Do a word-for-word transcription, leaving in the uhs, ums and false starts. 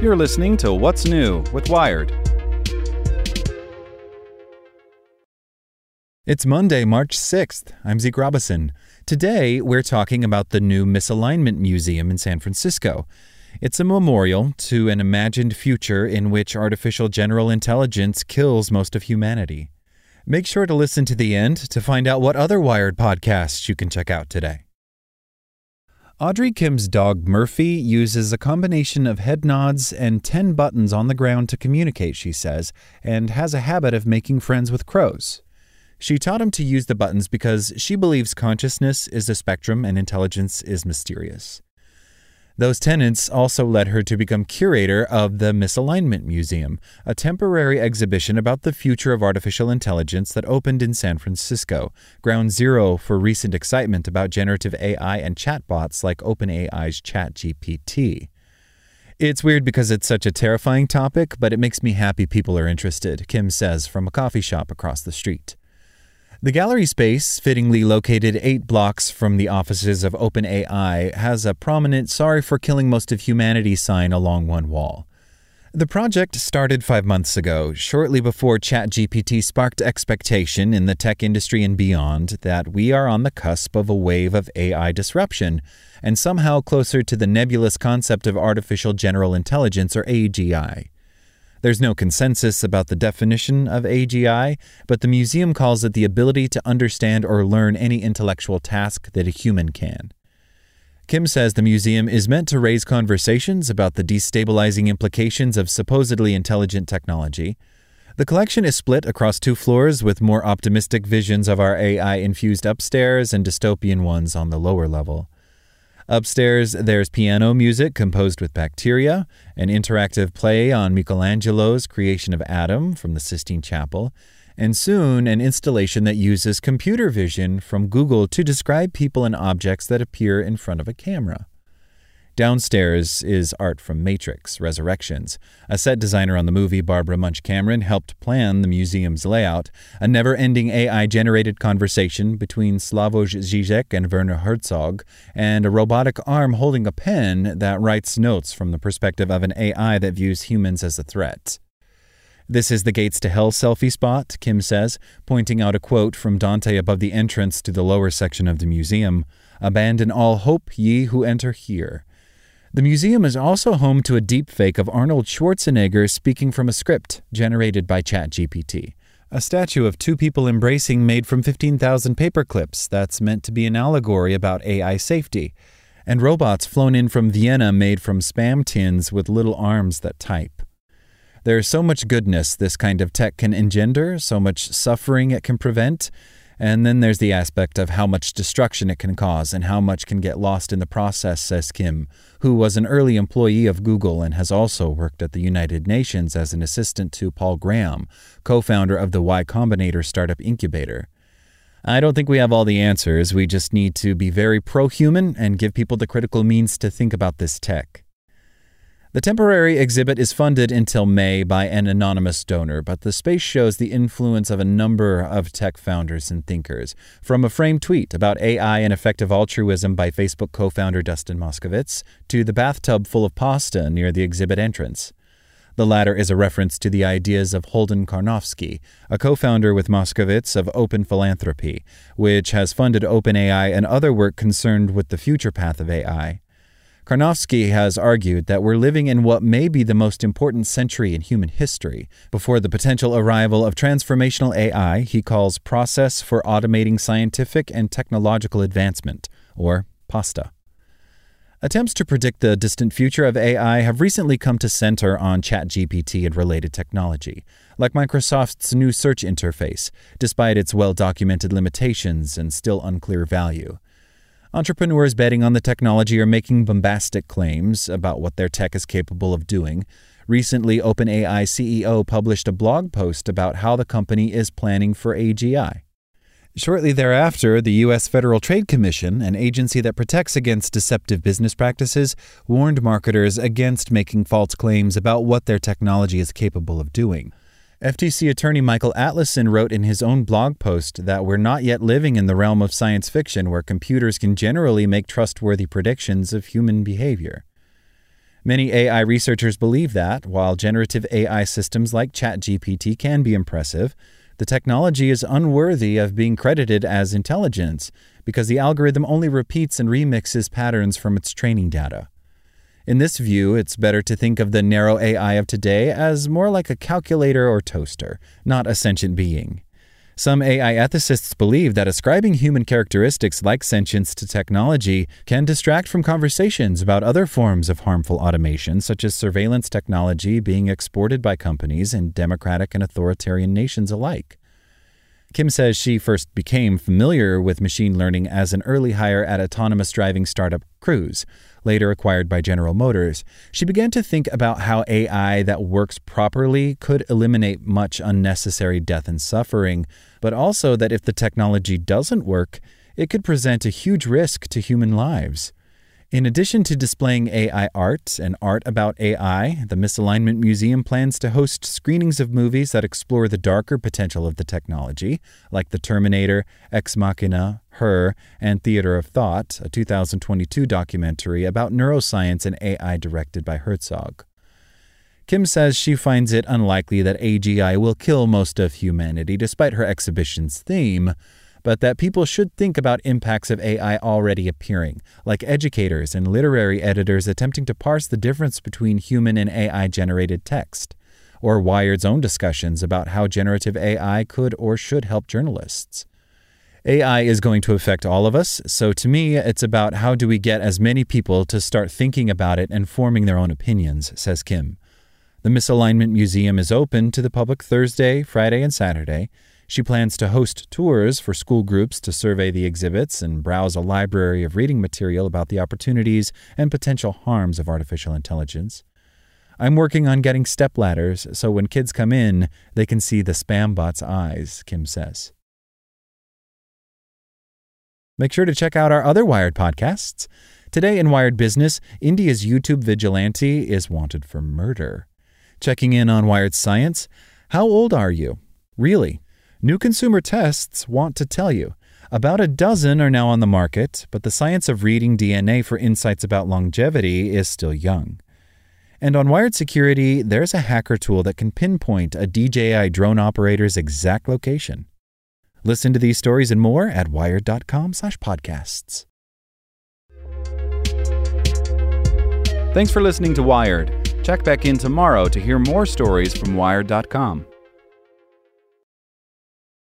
You're listening to What's New with Wired. It's Monday, March sixth. I'm Zeke Robison. Today, we're talking about the new Misalignment Museum in San Francisco. It's a memorial to an imagined future in which artificial general intelligence kills most of humanity. Make sure to listen to the end to find out what other Wired podcasts you can check out today. Audrey Kim's dog Murphy uses a combination of head nods and ten buttons on the ground to communicate, she says, and has a habit of making friends with crows. She taught him to use the buttons because she believes consciousness is a spectrum and intelligence is mysterious. Those tenets also led her to become curator of the Misalignment Museum, a temporary exhibition about the future of artificial intelligence that opened in San Francisco, ground zero for recent excitement about generative A I and chatbots like OpenAI's ChatGPT. It's weird because it's such a terrifying topic, but it makes me happy people are interested, Kim says from a coffee shop across the street. The gallery space, fittingly located eight blocks from the offices of OpenAI, has a prominent "Sorry for killing most of humanity" sign along one wall. The project started five months ago, shortly before ChatGPT sparked expectation in the tech industry and beyond that we are on the cusp of a wave of A I disruption, and somehow closer to the nebulous concept of Artificial General Intelligence, or A G I. There's no consensus about the definition of A G I, but the museum calls it the ability to understand or learn any intellectual task that a human can. Kim says the museum is meant to raise conversations about the destabilizing implications of supposedly intelligent technology. The collection is split across two floors, with more optimistic visions of our A I infused upstairs and dystopian ones on the lower level. Upstairs, there's piano music composed with bacteria, an interactive play on Michelangelo's creation of Adam from the Sistine Chapel, and soon an installation that uses computer vision from Google to describe people and objects that appear in front of a camera. Downstairs is art from Matrix, Resurrections. A set designer on the movie, Barbara Munch Cameron, helped plan the museum's layout, a never-ending A I-generated conversation between Slavoj Žižek and Werner Herzog, and a robotic arm holding a pen that writes notes from the perspective of an A I that views humans as a threat. This is the Gates to Hell selfie spot, Kim says, pointing out a quote from Dante above the entrance to the lower section of the museum. "Abandon all hope, ye who enter here." The museum is also home to a deepfake of Arnold Schwarzenegger speaking from a script generated by ChatGPT, a statue of two people embracing made from fifteen thousand paperclips that's meant to be an allegory about A I safety, and robots flown in from Vienna made from spam tins with little arms that type. There's so much goodness this kind of tech can engender, so much suffering it can prevent, and then there's the aspect of how much destruction it can cause and how much can get lost in the process, says Kim, who was an early employee of Google and has also worked at the United Nations as an assistant to Paul Graham, co-founder of the Y Combinator startup incubator. "I don't think we have all the answers. We just need to be very pro-human and give people the critical means to think about this tech." The temporary exhibit is funded until May by an anonymous donor, but the space shows the influence of a number of tech founders and thinkers, from a framed tweet about A I and effective altruism by Facebook co-founder Dustin Moskovitz to the bathtub full of pasta near the exhibit entrance. The latter is a reference to the ideas of Holden Karnofsky, a co-founder with Moskovitz of Open Philanthropy, which has funded OpenAI and other work concerned with the future path of A I. Karnofsky has argued that we're living in what may be the most important century in human history, before the potential arrival of transformational A I he calls Process for Automating Scientific and Technological Advancement, or PASTA. Attempts to predict the distant future of A I have recently come to center on ChatGPT and related technology, like Microsoft's new search interface, despite its well-documented limitations and still unclear value. Entrepreneurs betting on the technology are making bombastic claims about what their tech is capable of doing. Recently, OpenAI C E O published a blog post about how the company is planning for A G I. Shortly thereafter, the U S Federal Trade Commission, an agency that protects against deceptive business practices, warned marketers against making false claims about what their technology is capable of doing. F T C attorney Michael Atleson wrote in his own blog post that we're not yet living in the realm of science fiction where computers can generally make trustworthy predictions of human behavior. Many A I researchers believe that, while generative A I systems like ChatGPT can be impressive, the technology is unworthy of being credited as intelligence because the algorithm only repeats and remixes patterns from its training data. In this view, it's better to think of the narrow A I of today as more like a calculator or toaster, not a sentient being. Some A I ethicists believe that ascribing human characteristics like sentience to technology can distract from conversations about other forms of harmful automation, such as surveillance technology being exported by companies in democratic and authoritarian nations alike. Kim says she first became familiar with machine learning as an early hire at autonomous driving startup Cruise, later acquired by General Motors. She began to think about how A I that works properly could eliminate much unnecessary death and suffering, but also that if the technology doesn't work, it could present a huge risk to human lives. In addition to displaying A I art and art about A I, the Misalignment Museum plans to host screenings of movies that explore the darker potential of the technology, like The Terminator, Ex Machina, Her, and Theater of Thought, a two thousand twenty-two documentary about neuroscience and A I directed by Herzog. Kim says she finds it unlikely that A G I will kill most of humanity, despite her exhibition's theme, but that people should think about impacts of A I already appearing, like educators and literary editors attempting to parse the difference between human and A I-generated text, or Wired's own discussions about how generative A I could or should help journalists. A I is going to affect all of us, so to me, it's about how do we get as many people to start thinking about it and forming their own opinions, says Kim. The Misalignment Museum is open to the public Thursday, Friday, and Saturday. She plans to host tours for school groups to survey the exhibits and browse a library of reading material about the opportunities and potential harms of artificial intelligence. I'm working on getting stepladders so when kids come in, they can see the spam bot's eyes, Kim says. Make sure to check out our other Wired podcasts. Today in Wired Business, India's YouTube vigilante is wanted for murder. Checking in on Wired Science, how old are you? Really? New consumer tests want to tell you. About a dozen are now on the market, but the science of reading D N A for insights about longevity is still young. And on Wired Security, there's a hacker tool that can pinpoint a D J I drone operator's exact location. Listen to these stories and more at wired dot com slash podcasts. Thanks for listening to Wired. Check back in tomorrow to hear more stories from wired dot com.